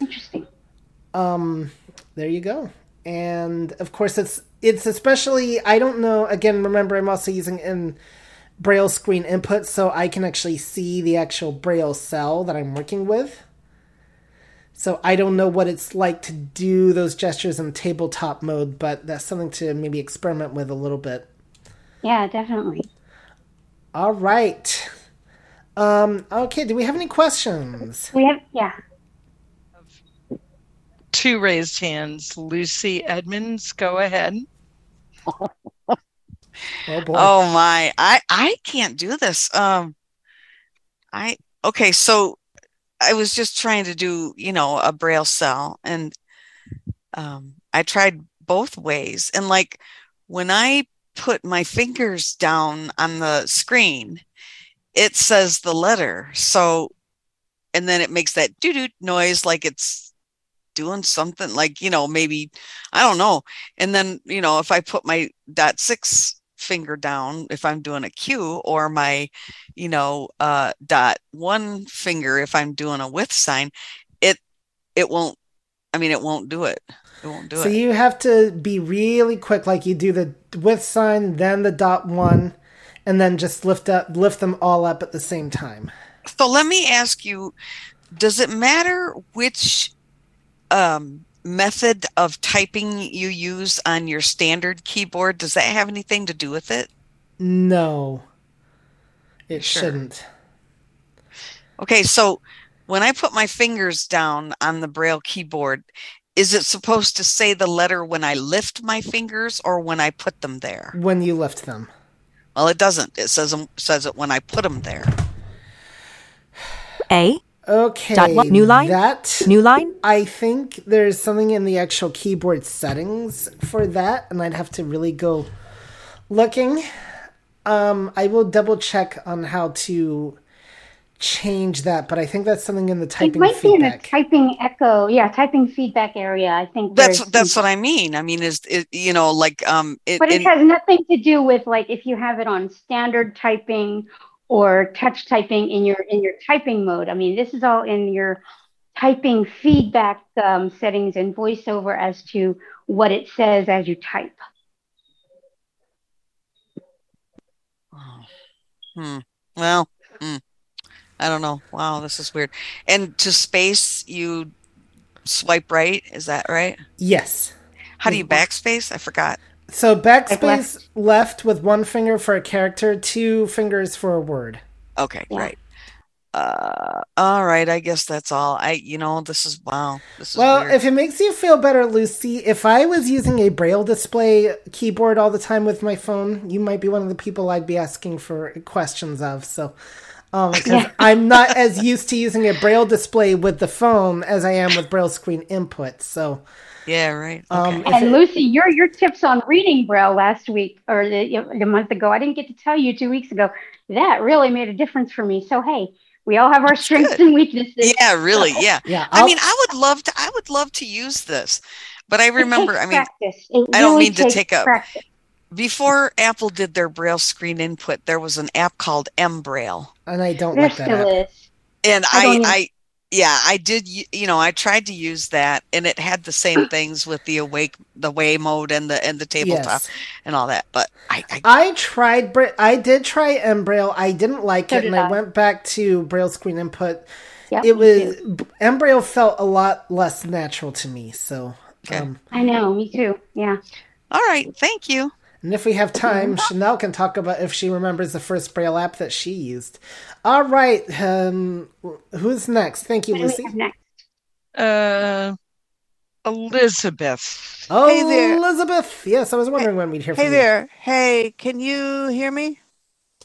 Interesting. Um, there you go. And of course, it's it's especially I don't know. Again, remember, I'm also using in Braille screen input, so I can actually see the actual Braille cell that I'm working with. So I don't know what it's like to do those gestures in tabletop mode, but that's something to maybe experiment with a little bit. Yeah, definitely. All right. Um, okay, do we have any questions? We have, yeah. Two raised hands. Lucy Edmonds, go ahead. Oh, boy. Oh my. I, I can't do this. Um, I okay, so... I was just trying to do, you know, a Braille cell, and um, I tried both ways. And like when I put my fingers down on the screen, it says the letter. So, and then it makes that doo doo noise, like it's doing something, like, you know, maybe, I don't know. And then, you know, if I put my dot six finger down, if I'm doing a Q, or my, you know, uh, dot one finger, if I'm doing a with sign, it, it won't, I mean, it won't do it. It won't do it. So you have to be really quick. Like you do the with sign, then the dot one, and then just lift up, lift them all up at the same time. So let me ask you, does it matter which, um, method of typing you use on your standard keyboard? Does that have anything to do with it? No, it sure. shouldn't. Okay, so when I put my fingers down on the Braille keyboard, is it supposed to say the letter when I lift my fingers or when I put them there? When you lift them. Well, it doesn't. It says says it when I put them there. A. Okay, new line? That, new line? I think there's something in the actual keyboard settings for that, and I'd have to really go looking. Um, I will double check on how to change that, but I think that's something in the typing feedback. It might feedback. Be in the typing echo, yeah, typing feedback area, I think. That's that's what I mean. I mean, is it, you know, like... um, it, But it, it has nothing to do with, like, if you have it on standard typing or touch typing in your in your typing mode. I mean, this is all in your typing feedback um, settings and VoiceOver as to what it says as you type. Oh. Hmm. Well, hmm. I don't know. Wow, this is weird. And to space, you swipe right. Is that right? Yes. How do you backspace? I forgot. So backspace left. left with one finger for a character, two fingers for a word. Okay, yeah. Right. Uh, all right, I guess that's all. I, you know, this is, wow. This is well, weird. If it makes you feel better, Lucy, if I was using a Braille display keyboard all the time with my phone, you might be one of the people I'd be asking for questions of. So, um, yeah. I'm not as used to using a Braille display with the phone as I am with Braille screen input, so... Yeah, right. Um, okay. And Lucy, your your tips on reading Braille last week or the, the month ago, I didn't get to tell you two weeks ago. That really made a difference for me. So, hey, we all have our strengths Good. And weaknesses. Yeah, really. Yeah. yeah I mean, I would love to I would love to use this, but I remember, I mean, really I don't mean to take up. Practice. Before Apple did their Braille screen input, there was an app called Embraille. And I don't there like that still app. Is. And I, I, I yeah, I did, you know, I tried to use that, and it had the same things with the awake, the way mode and the, and the tabletop yes. and all that. But I, I, I tried, I did try Embraille. I didn't like so it. Did and I. I went back to Braille screen input. Yep, it was, Embraille felt a lot less natural to me. So okay. um, I know, me too. Yeah. All right. Thank you. And if we have time, Chanel can talk about if she remembers the first Braille app that she used. All right. Um, who's next? Thank you, Lucy. Next? Uh, Elizabeth. Oh, hey there. Elizabeth. Yes, I was wondering hey, when we'd hear from hey you. Hey there. Hey, can you hear me?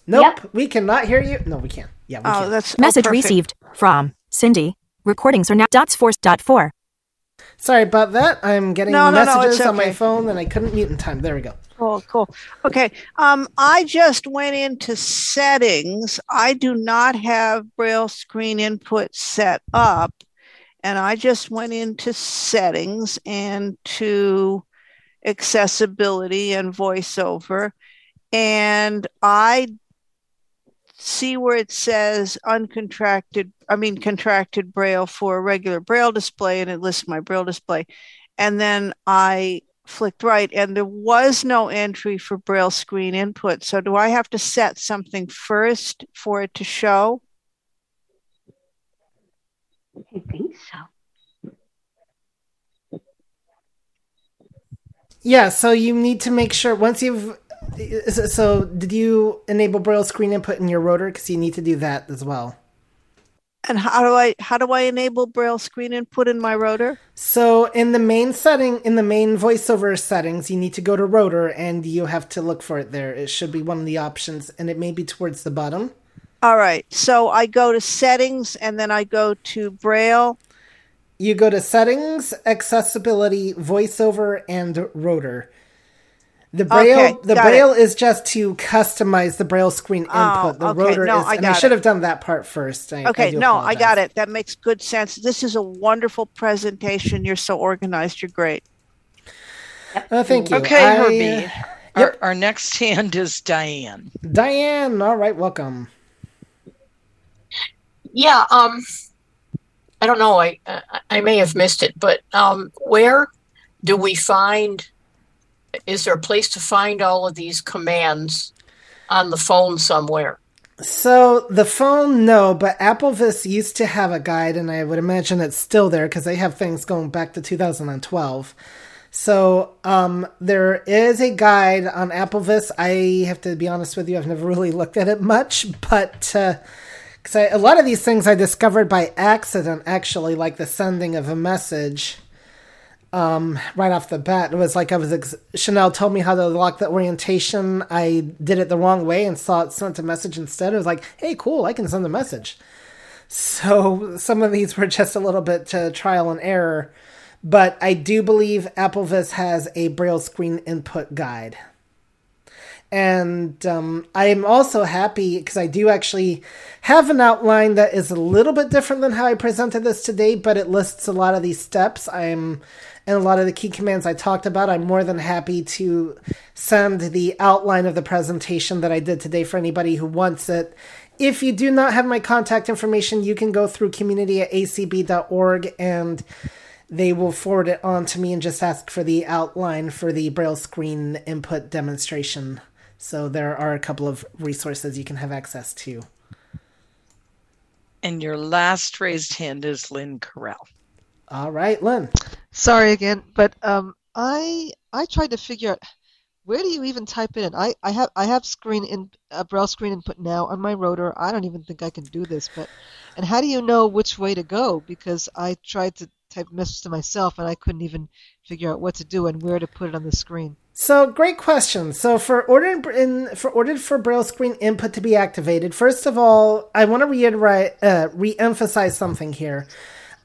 Nope, yep. we cannot hear you. No, we can. Yeah, we oh, can. That's, Message oh, received from Cindy. Recordings are now dots four dot four. Sorry about that. I'm getting no, messages no, no, on okay. my phone, and I couldn't mute in time. There we go. Cool, cool. Okay. Um, I just went into settings. I do not have Braille screen input set up, and I just went into settings and to accessibility and VoiceOver, and I see where it says uncontracted, I mean, contracted Braille for a regular Braille display, and it lists my Braille display. And then I flicked right, and there was no entry for Braille screen input. So do I have to set something first for it to show? I think so. Yeah, so you need to make sure once you've So did you enable Braille screen input in your rotor? Because you need to do that as well. And how do I how do I enable Braille screen input in my rotor? So in the main setting, in the main VoiceOver settings, you need to go to rotor, and you have to look for it there. It should be one of the options, and it may be towards the bottom. All right. So I go to settings, and then I go to Braille. You go to settings, accessibility, VoiceOver, and rotor. The Braille okay, the Braille it. is just to customize the Braille screen input. Oh, the okay, rotor no, is, I, and I should have done that part first. I, okay, I no, apologize. I got it. That makes good sense. This is a wonderful presentation. You're so organized. You're great. Oh, thank you. Okay, I, Herbie. Uh, our, yep. our next hand is Diane. Diane, all right, welcome. Yeah, um, I don't know. I I may have missed it, but um, where do we find? Is there a place to find all of these commands on the phone somewhere? So the phone, no, but AppleVis used to have a guide, and I would imagine it's still there because they have things going back to two thousand twelve. So um, there is a guide on AppleVis. I have to be honest with you, I've never really looked at it much, but uh, cause I, a lot of these things I discovered by accident, actually, like the sending of a message. Um, right off the bat, it was like I was, ex- Chanel told me how to lock the orientation. I did it the wrong way and saw it sent a message instead. It was like, hey, cool, I can send a message. So some of these were just a little bit uh, trial and error, but I do believe AppleVis has a Braille screen input guide. And um, I'm also happy because I do actually have an outline that is a little bit different than how I presented this today, but it lists a lot of these steps I'm and a lot of the key commands I talked about. I'm more than happy to send the outline of the presentation that I did today for anybody who wants it. If you do not have my contact information, you can go through community at a c b dot org and they will forward it on to me and just ask for the outline for the Braille screen input demonstration. So there are a couple of resources you can have access to. And your last raised hand is Lynn Corral. All right, Lynn. Sorry again, but um, I I tried to figure out, where do you even type in? I, I have I have screen in uh, Braille screen input now on my rotor. I don't even think I can do this, but and how do you know which way to go? Because I tried to type message to myself and I couldn't even figure out what to do and where to put it on the screen. So great question. So for ordered in, for ordered for Braille screen input to be activated, first of all, I want to reiterate, uh, re-emphasize something here.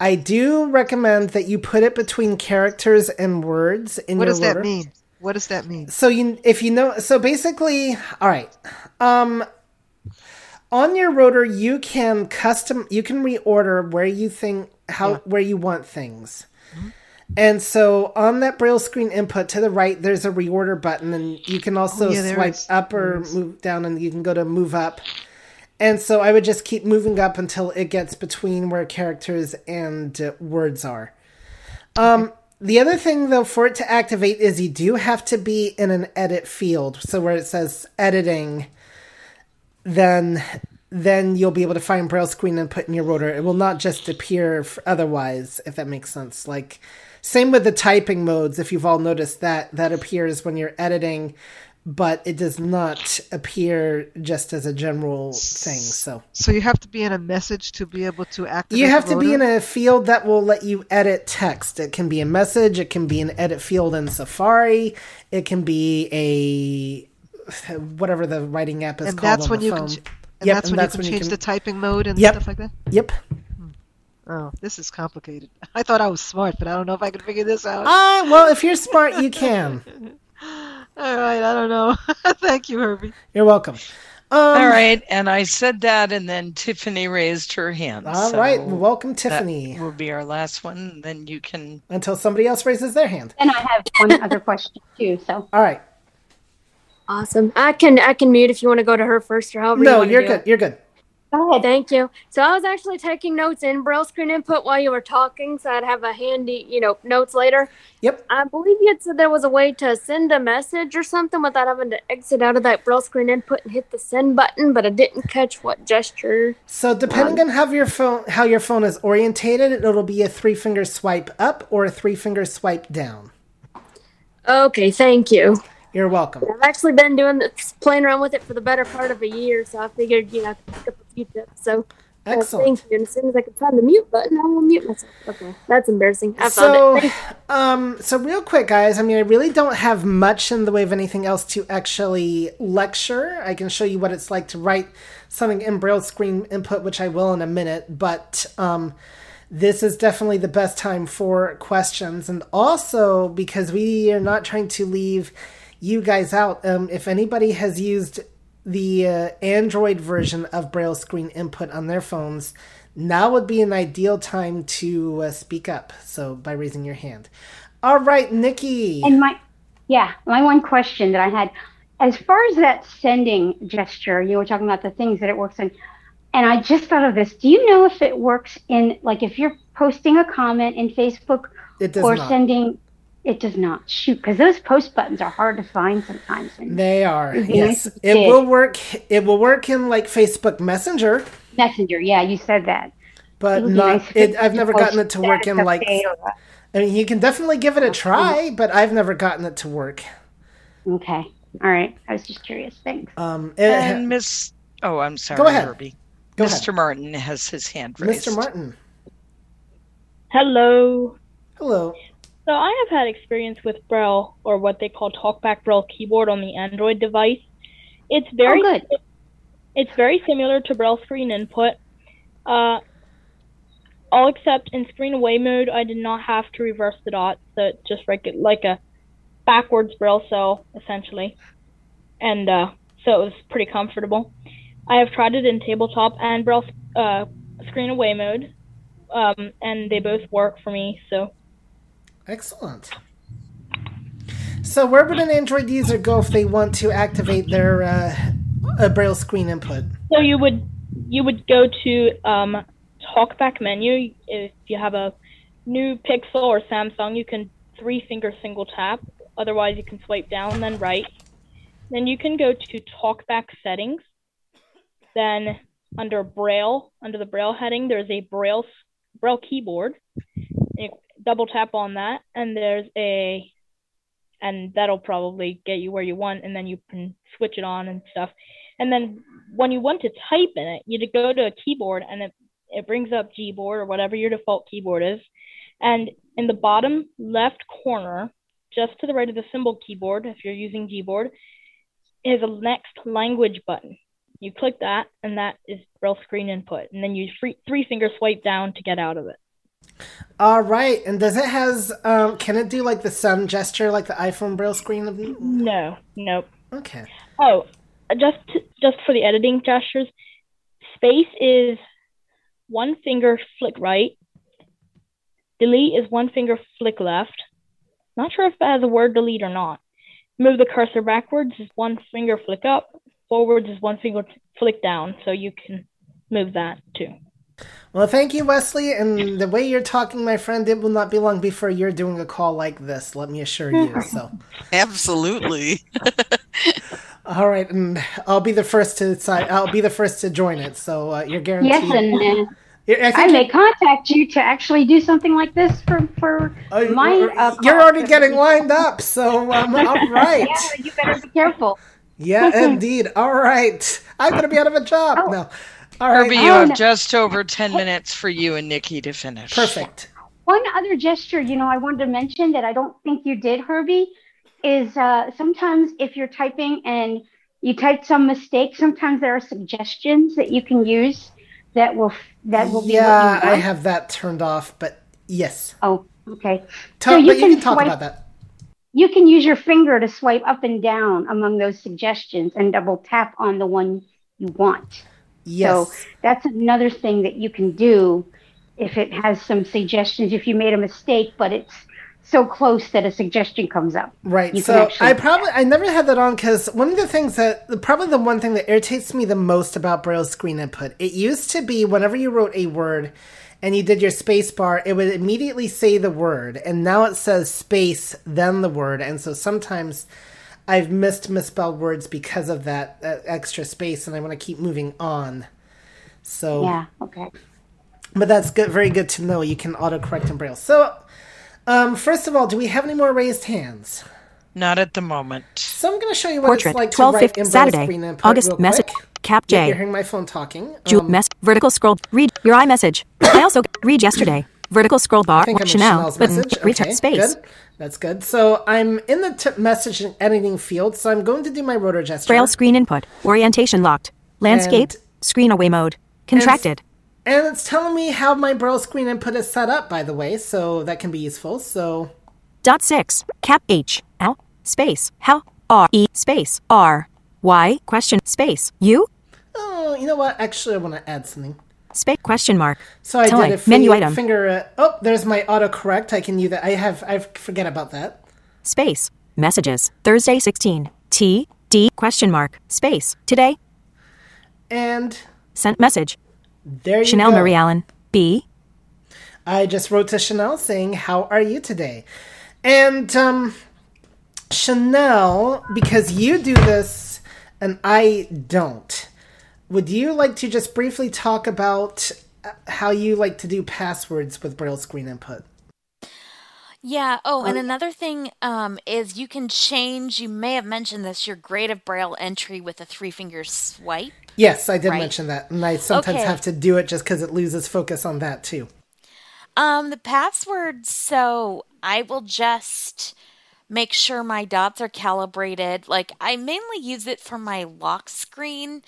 I do recommend that you put it between characters and words in your rotor. What does that mean? What does that mean? So you, if you know, so basically, all right. Um, on your rotor, you can custom, you can reorder where you think how yeah. where you want things. Mm-hmm. And so on that Braille screen input to the right, there's a reorder button, and you can also oh, yeah, swipe is. up or move down, and you can go to move up. And so I would just keep moving up until it gets between where characters and uh, words are. Um, the other thing, though, for it to activate is you do have to be in an edit field. So where it says editing, then then you'll be able to find Braille screen input in your rotor. It will not just appear otherwise, if that makes sense. Like, same with the typing modes, if you've all noticed that. That appears when you're editing, but it does not appear just as a general thing. So so you have to be in a message to be able to activate. You have to be in a field that will let you edit text. It can be a message. It can be an edit field in Safari. It can be a whatever the writing app is and called that's on when the you phone. Can, and yep, that's and when that's you can when change you can... the typing mode and yep. stuff like that? Yep. Oh, this is complicated. I thought I was smart, but I don't know if I can figure this out. Uh, well, if you're smart, you can. All right, I don't know. Thank you, Herbie. You're welcome. Um, all right, and I said that, and then Tiffany raised her hand. All so right, welcome, Tiffany. That will be our last one, and then you can... Until somebody else raises their hand. And I have one other question, too. So. All right. Awesome. I can I can mute if you want to go to her first or however no, you want to No, you're good. It. You're good. Go ahead. Thank you. So I was actually taking notes in Braille screen input while you were talking, so I'd have a handy, you know, notes later. Yep. I believe you had said there was a way to send a message or something without having to exit out of that Braille screen input and hit the send button, but I didn't catch what gesture. So depending um, on how your phone how your phone is orientated, it'll be a three-finger swipe up or a three-finger swipe down. Okay, thank you. You're welcome. I've actually been doing this, playing around with it for the better part of a year, so I figured, you know, I could pick up a few tips. So, excellent. Uh, thank you. And as soon as I can find the mute button, I will mute myself. Okay, that's embarrassing. I found it. Um, so real quick, guys, I mean, I really don't have much in the way of anything else to actually lecture. I can show you what it's like to write something in Braille screen input, which I will in a minute, but... Um, This is definitely the best time for questions. And also, because we are not trying to leave you guys out, um, if anybody has used the uh, Android version of Braille screen input on their phones, now would be an ideal time to uh, speak up. So by raising your hand. All right, Nikki. And my, yeah, my one question that I had, as far as that sending gesture, you were talking about the things that it works on. And I just thought of this. Do you know if it works in, like, if you're posting a comment in Facebook it does or not. sending, it does not. Shoot, because those post buttons are hard to find sometimes. And they are, yes. It did. will work. It will work in, like, Facebook Messenger. Messenger, yeah, you said that. But not. Nice it, I've never gotten it to work in, like, I mean, you can definitely give it a try, but I've never gotten it to work. Okay. All right. I was just curious. Thanks. Um, it, and Miss, oh, I'm sorry, go ahead. Herbie. Go Mister ahead. Martin has his hand raised. Mister Martin. Hello. Hello. So I have had experience with Braille, or what they call TalkBack Braille keyboard on the Android device. It's very oh, good. It's very similar to Braille screen input. Uh, all except in screen away mode, I did not have to reverse the dots, so it just like like a backwards Braille cell essentially, and uh, so it was pretty comfortable. I have tried it in tabletop and Braille uh, screen away mode, um, and they both work for me. So, excellent. So, where would an Android user go if they want to activate their uh, a Braille screen input? So you would you would go to um, TalkBack menu. If you have a new Pixel or Samsung, you can three finger single tap. Otherwise, you can swipe down then right. Then you can go to TalkBack settings. Then under Braille, under the Braille heading, there's a Braille Braille keyboard. You double tap on that, and there's a, and that'll probably get you where you want, and then you can switch it on and stuff. And then when you want to type in it, you go to a keyboard, and it, it brings up Gboard or whatever your default keyboard is. And in the bottom left corner, just to the right of the symbol keyboard, if you're using Gboard, is a next language button. You click that, and that is Braille screen input. And then you free, three-finger swipe down to get out of it. All right. And does it has, um, can it do like the thumb gesture, like the iPhone Braille screen? No, nope. Okay. Oh, just just for the editing gestures, space is one finger flick right. Delete is one finger flick left. Not sure if it has a word delete or not. Move the cursor backwards is one finger flick up. forward is one finger flick down, so you can move that too. Well, thank you, Wesley. And the way you're talking, my friend, it will not be long before you're doing a call like this, let me assure you. So absolutely. All right, and I'll be the first to decide. I'll be the first to join it. So uh, you're guaranteed. Yes, and uh, I, I may you... contact you to actually do something like this for for oh, my. Uh, you're already getting lined up, so um, all right. Yeah, you better be careful. Yeah, indeed. All right, I'm gonna be out of a job oh. now. All right. Herbie, you have just over ten minutes for you and Nikki to finish. Perfect. One other gesture, you know, I wanted to mention that I don't think you did, Herbie, is uh, sometimes if you're typing and you type some mistake, sometimes there are suggestions that you can use that will that will be. Yeah, I have that turned off, but yes. Oh, okay. Talk, so you, but can you can talk swipe, about that. You can use your finger to swipe up and down among those suggestions and double tap on the one you want. Yes. So that's another thing that you can do if it has some suggestions, if you made a mistake, but it's so close that a suggestion comes up. Right. So I probably, I never had that on because one of the things that, probably the one thing that irritates me the most about Braille screen input, it used to be whenever you wrote a word and you did your space bar, it would immediately say the word. And now it says space, then the word. And so sometimes I've missed misspelled words because of that uh, extra space, and I want to keep moving on. So yeah, okay. But that's good, very good to know. You can autocorrect in Braille. So, um, first of all, do we have any more raised hands? Not at the moment. So I'm going to show you what Portrait, it's like to write in Braille Saturday, screen input August real quick. Message. Cap J. Yeah, you're hearing my phone talking. Um, mess. Vertical scroll. Read your iMessage. I also read yesterday. Vertical scroll bar, Chanel, button, okay, return space. Good. That's good. So I'm in the t- message and editing field, so I'm going to do my rotor gesture. Braille screen input, orientation locked, landscape, and screen away mode, contracted. And it's, and it's telling me how my Braille screen input is set up, by the way, so that can be useful. So dot six, cap H, ow, space, how, R, E, space, R, Y, question, space, U. Oh, you know what? Actually, I want to add something. Space question mark. So I Tell did a f- menu item. Finger. Uh, oh, there's my autocorrect. I can use that. I have. I forget about that. Space messages Thursday sixteen T D question mark space today. And sent message. There you Chanel go. Chanel Marie Allen B. I just wrote to Chanel saying, "How are you today?" And um, Chanel, because you do this and I don't. Would you like to just briefly talk about how you like to do passwords with Braille screen input? Yeah. Oh, and another thing um, is you can change, you may have mentioned this, your grade of Braille entry with a three-finger swipe. Yes, I did right? mention that. And I sometimes okay. have to do it just because it loses focus on that too. Um, the passwords, so I will just make sure my dots are calibrated. Like I mainly use it for my lock screen.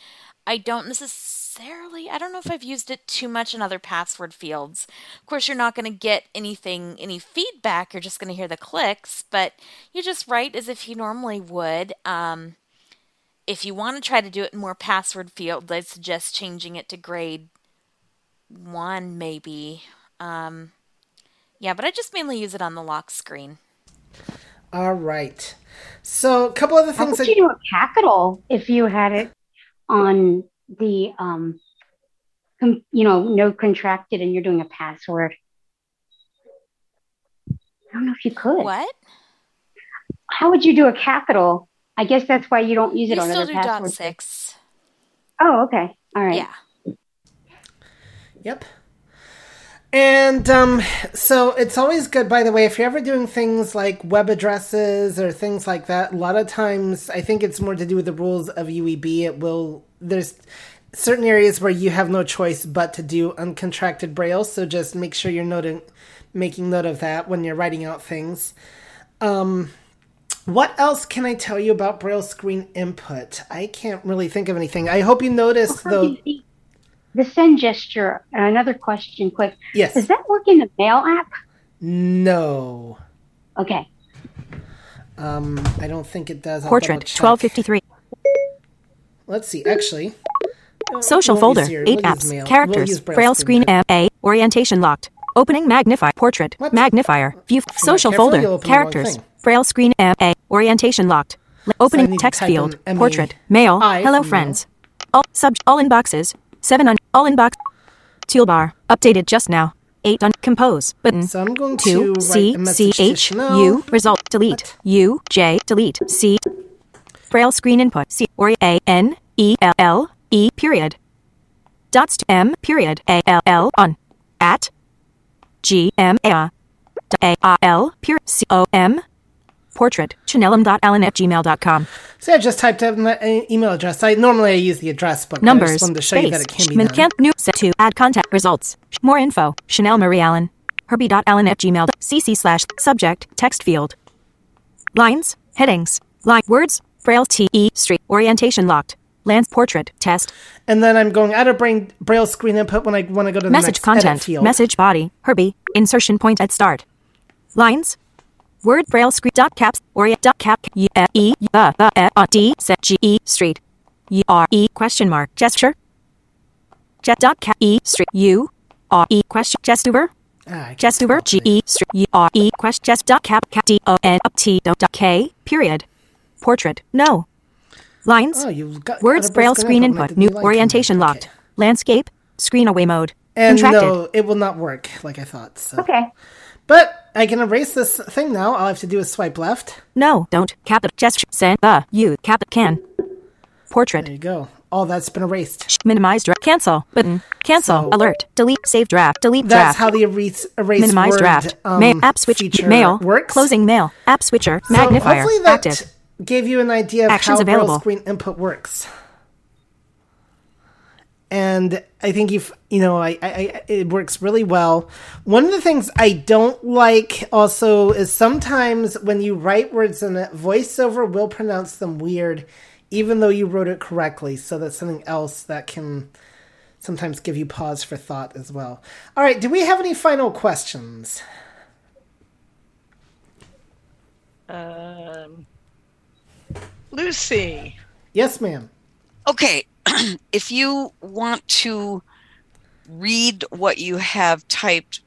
I don't necessarily, I don't know if I've used it too much in other password fields. Of course, you're not going to get anything, any feedback. You're just going to hear the clicks, but you just write as if you normally would. Um, if you want to try to do it in more password fields, I'd suggest changing it to grade one, maybe. Um, yeah, but I just mainly use it on the lock screen. All right. So a couple other things. How would you do a capital if you had it on the, um, com- you know, no contracted and you're doing a password? I don't know if you could. What? How would you do a capital? I guess that's why you don't use it you on other passwords. You still do dot six. Oh, okay. All right. Yeah. Yep. And um, so it's always good, by the way, if you're ever doing things like web addresses or things like that, a lot of times I think it's more to do with the rules of U E B. It will, there's certain areas where you have no choice but to do uncontracted Braille. So just make sure you're noting, making note of that when you're writing out things. Um, what else can I tell you about Braille screen input? I can't really think of anything. I hope you noticed, though. The send gesture, another question quick. Yes. Does that work in the mail app? No. Okay. Um, I don't think it does. Portrait, twelve fifty-three. Let's see, actually. Social folder, eight apps, characters, Braille screen app, A, orientation locked, opening magnify, portrait, magnifier, view, social folder, characters, Braille screen app, A, orientation locked, Opening so text field. M- portrait. Mail. I Hello friends. All sub. All inboxes. Seven on. All inbox. Toolbar. Updated just now. Eight on. Compose button. So I'm going to two C C H U. Result. Delete. What? U J. Delete. C. Braille screen input. C or A N E L L E period. Dots to M period A L L on at G M A A R L period C O M. Portrait, chanel m dot allen at gmail dot com. So I just typed in the email address. I normally I use the address book. Numbers, I just wanted to show space, you that it can be done. Camp, new, set to add contact results. More info, Chanel Marie Allen, herbie dot allen at gmail. Cc slash subject text field. Lines, headings, line words, braille T E street orientation locked. Lance portrait test. And then I'm going out of brain, braille screen input when I want to go to the message next content field. Message body, Herbie insertion point at start. Lines. Word braille screen dot caps or dot cap e e d set g e street u r e question mark gesture jet dot cap e street u r e question gestuber gestuber g e street u r e question gest dot cap cap d o n up t dot k period portrait no lines words braille screen input new orientation locked landscape screen away mode contracted. And no, it will not work like I thought. So. Okay. But I can erase this thing now. All I have to do is swipe left. No, don't. Capital gesture. Send the you. Capital can. Portrait. There you go. All that's been erased. Minimize draft. Cancel button. Cancel. So, alert. Delete. Save draft. Delete that's draft. That's how the erase erase minimize word, draft. Um, mail app switch. Mail works. Closing mail app switcher. So magnifier. Hopefully that active. Gave you an idea of actions how braille screen input works. And I think you've, you know, I, I, I, it works really well. One of the things I don't like also is sometimes when you write words in it, VoiceOver will pronounce them weird, even though you wrote it correctly. So that's something else that can sometimes give you pause for thought as well. All right. Do we have any final questions? Um, Lucy. Yes, ma'am. Okay. If you want to read what you have typed,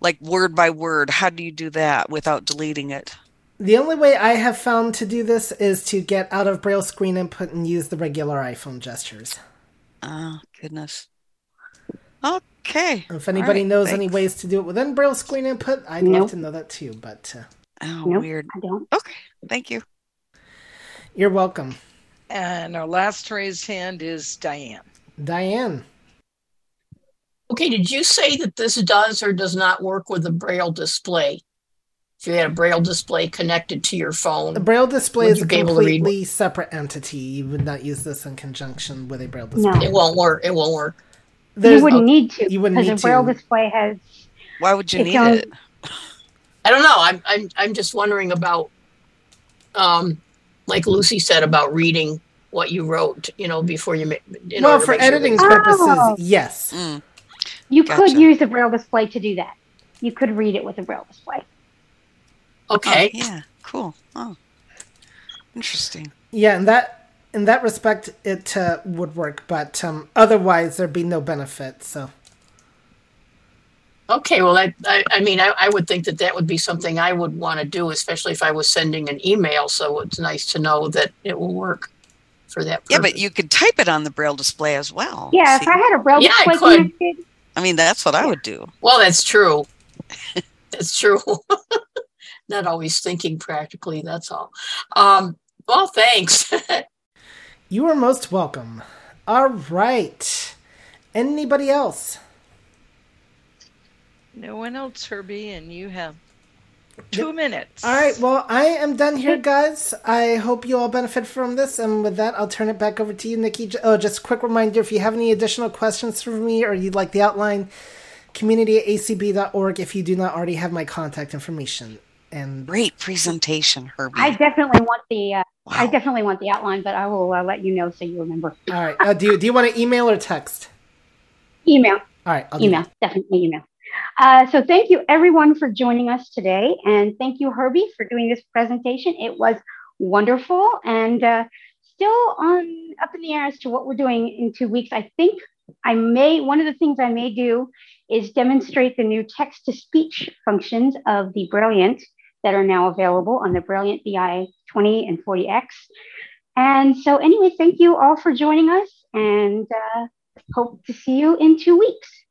like word by word, how do you do that without deleting it? The only way I have found to do this is to get out of Braille screen input and use the regular iPhone gestures. Oh, goodness. Okay. If anybody right, knows thanks. Any ways to do it within Braille screen input, I'd nope. love to know that too. But uh, oh, nope, weird. I don't. Okay. Thank you. You're welcome. And our last raised hand is Diane. Diane. Okay, did you say that this does or does not work with a braille display? If you had a braille display connected to your phone. The braille display is a completely separate entity. You would not use this in conjunction with a braille display. No. It won't work. It won't work. There's, you wouldn't need to. You wouldn't need to. Because a braille display has... Why would you need it? I don't know. I'm, I'm, I'm just wondering about... Um, like Lucy said about reading what you wrote, you know, before you make. Well, for editing sure purposes, oh. yes. Mm. You gotcha. Could use a braille display to do that. You could read it with a braille display. Okay. Oh, yeah. Cool. Oh, interesting. Yeah, in that in that respect, it uh, would work, but um, otherwise there'd be no benefit. So. Okay. Well, I I, I mean, I, I would think that that would be something I would want to do, especially if I was sending an email. So it's nice to know that it will work for that purpose. Yeah, but you could type it on the braille display as well. Yeah, see? If I had a braille yeah, display, I could. Connected. I mean, that's what yeah. I would do. Well, that's true. That's true. Not always thinking practically. That's all. Um, well, thanks. You are most welcome. All right. Anybody else? No one else, Herbie, and you have two yep. minutes. All right. Well, I am done here, guys. I hope you all benefit from this. And with that, I'll turn it back over to you, Nikki. Oh, just a quick reminder, if you have any additional questions for me or you'd like the outline, community at a c b dot org if you do not already have my contact information. And great presentation, Herbie. I definitely want the uh, wow. I definitely want the outline, but I will uh, let you know so you remember. All right. Uh, do, you, do you want to email or text? Email. All right. I'll email. Definitely email. Uh, so thank you everyone for joining us today. And thank you, Herbie, for doing this presentation. It was wonderful and uh, still on up in the air as to what we're doing in two weeks. I think I may, one of the things I may do is demonstrate the new text to speech functions of the Brilliant that are now available on the Brilliant B I twenty and forty X. And so anyway, thank you all for joining us, and uh, hope to see you in two weeks.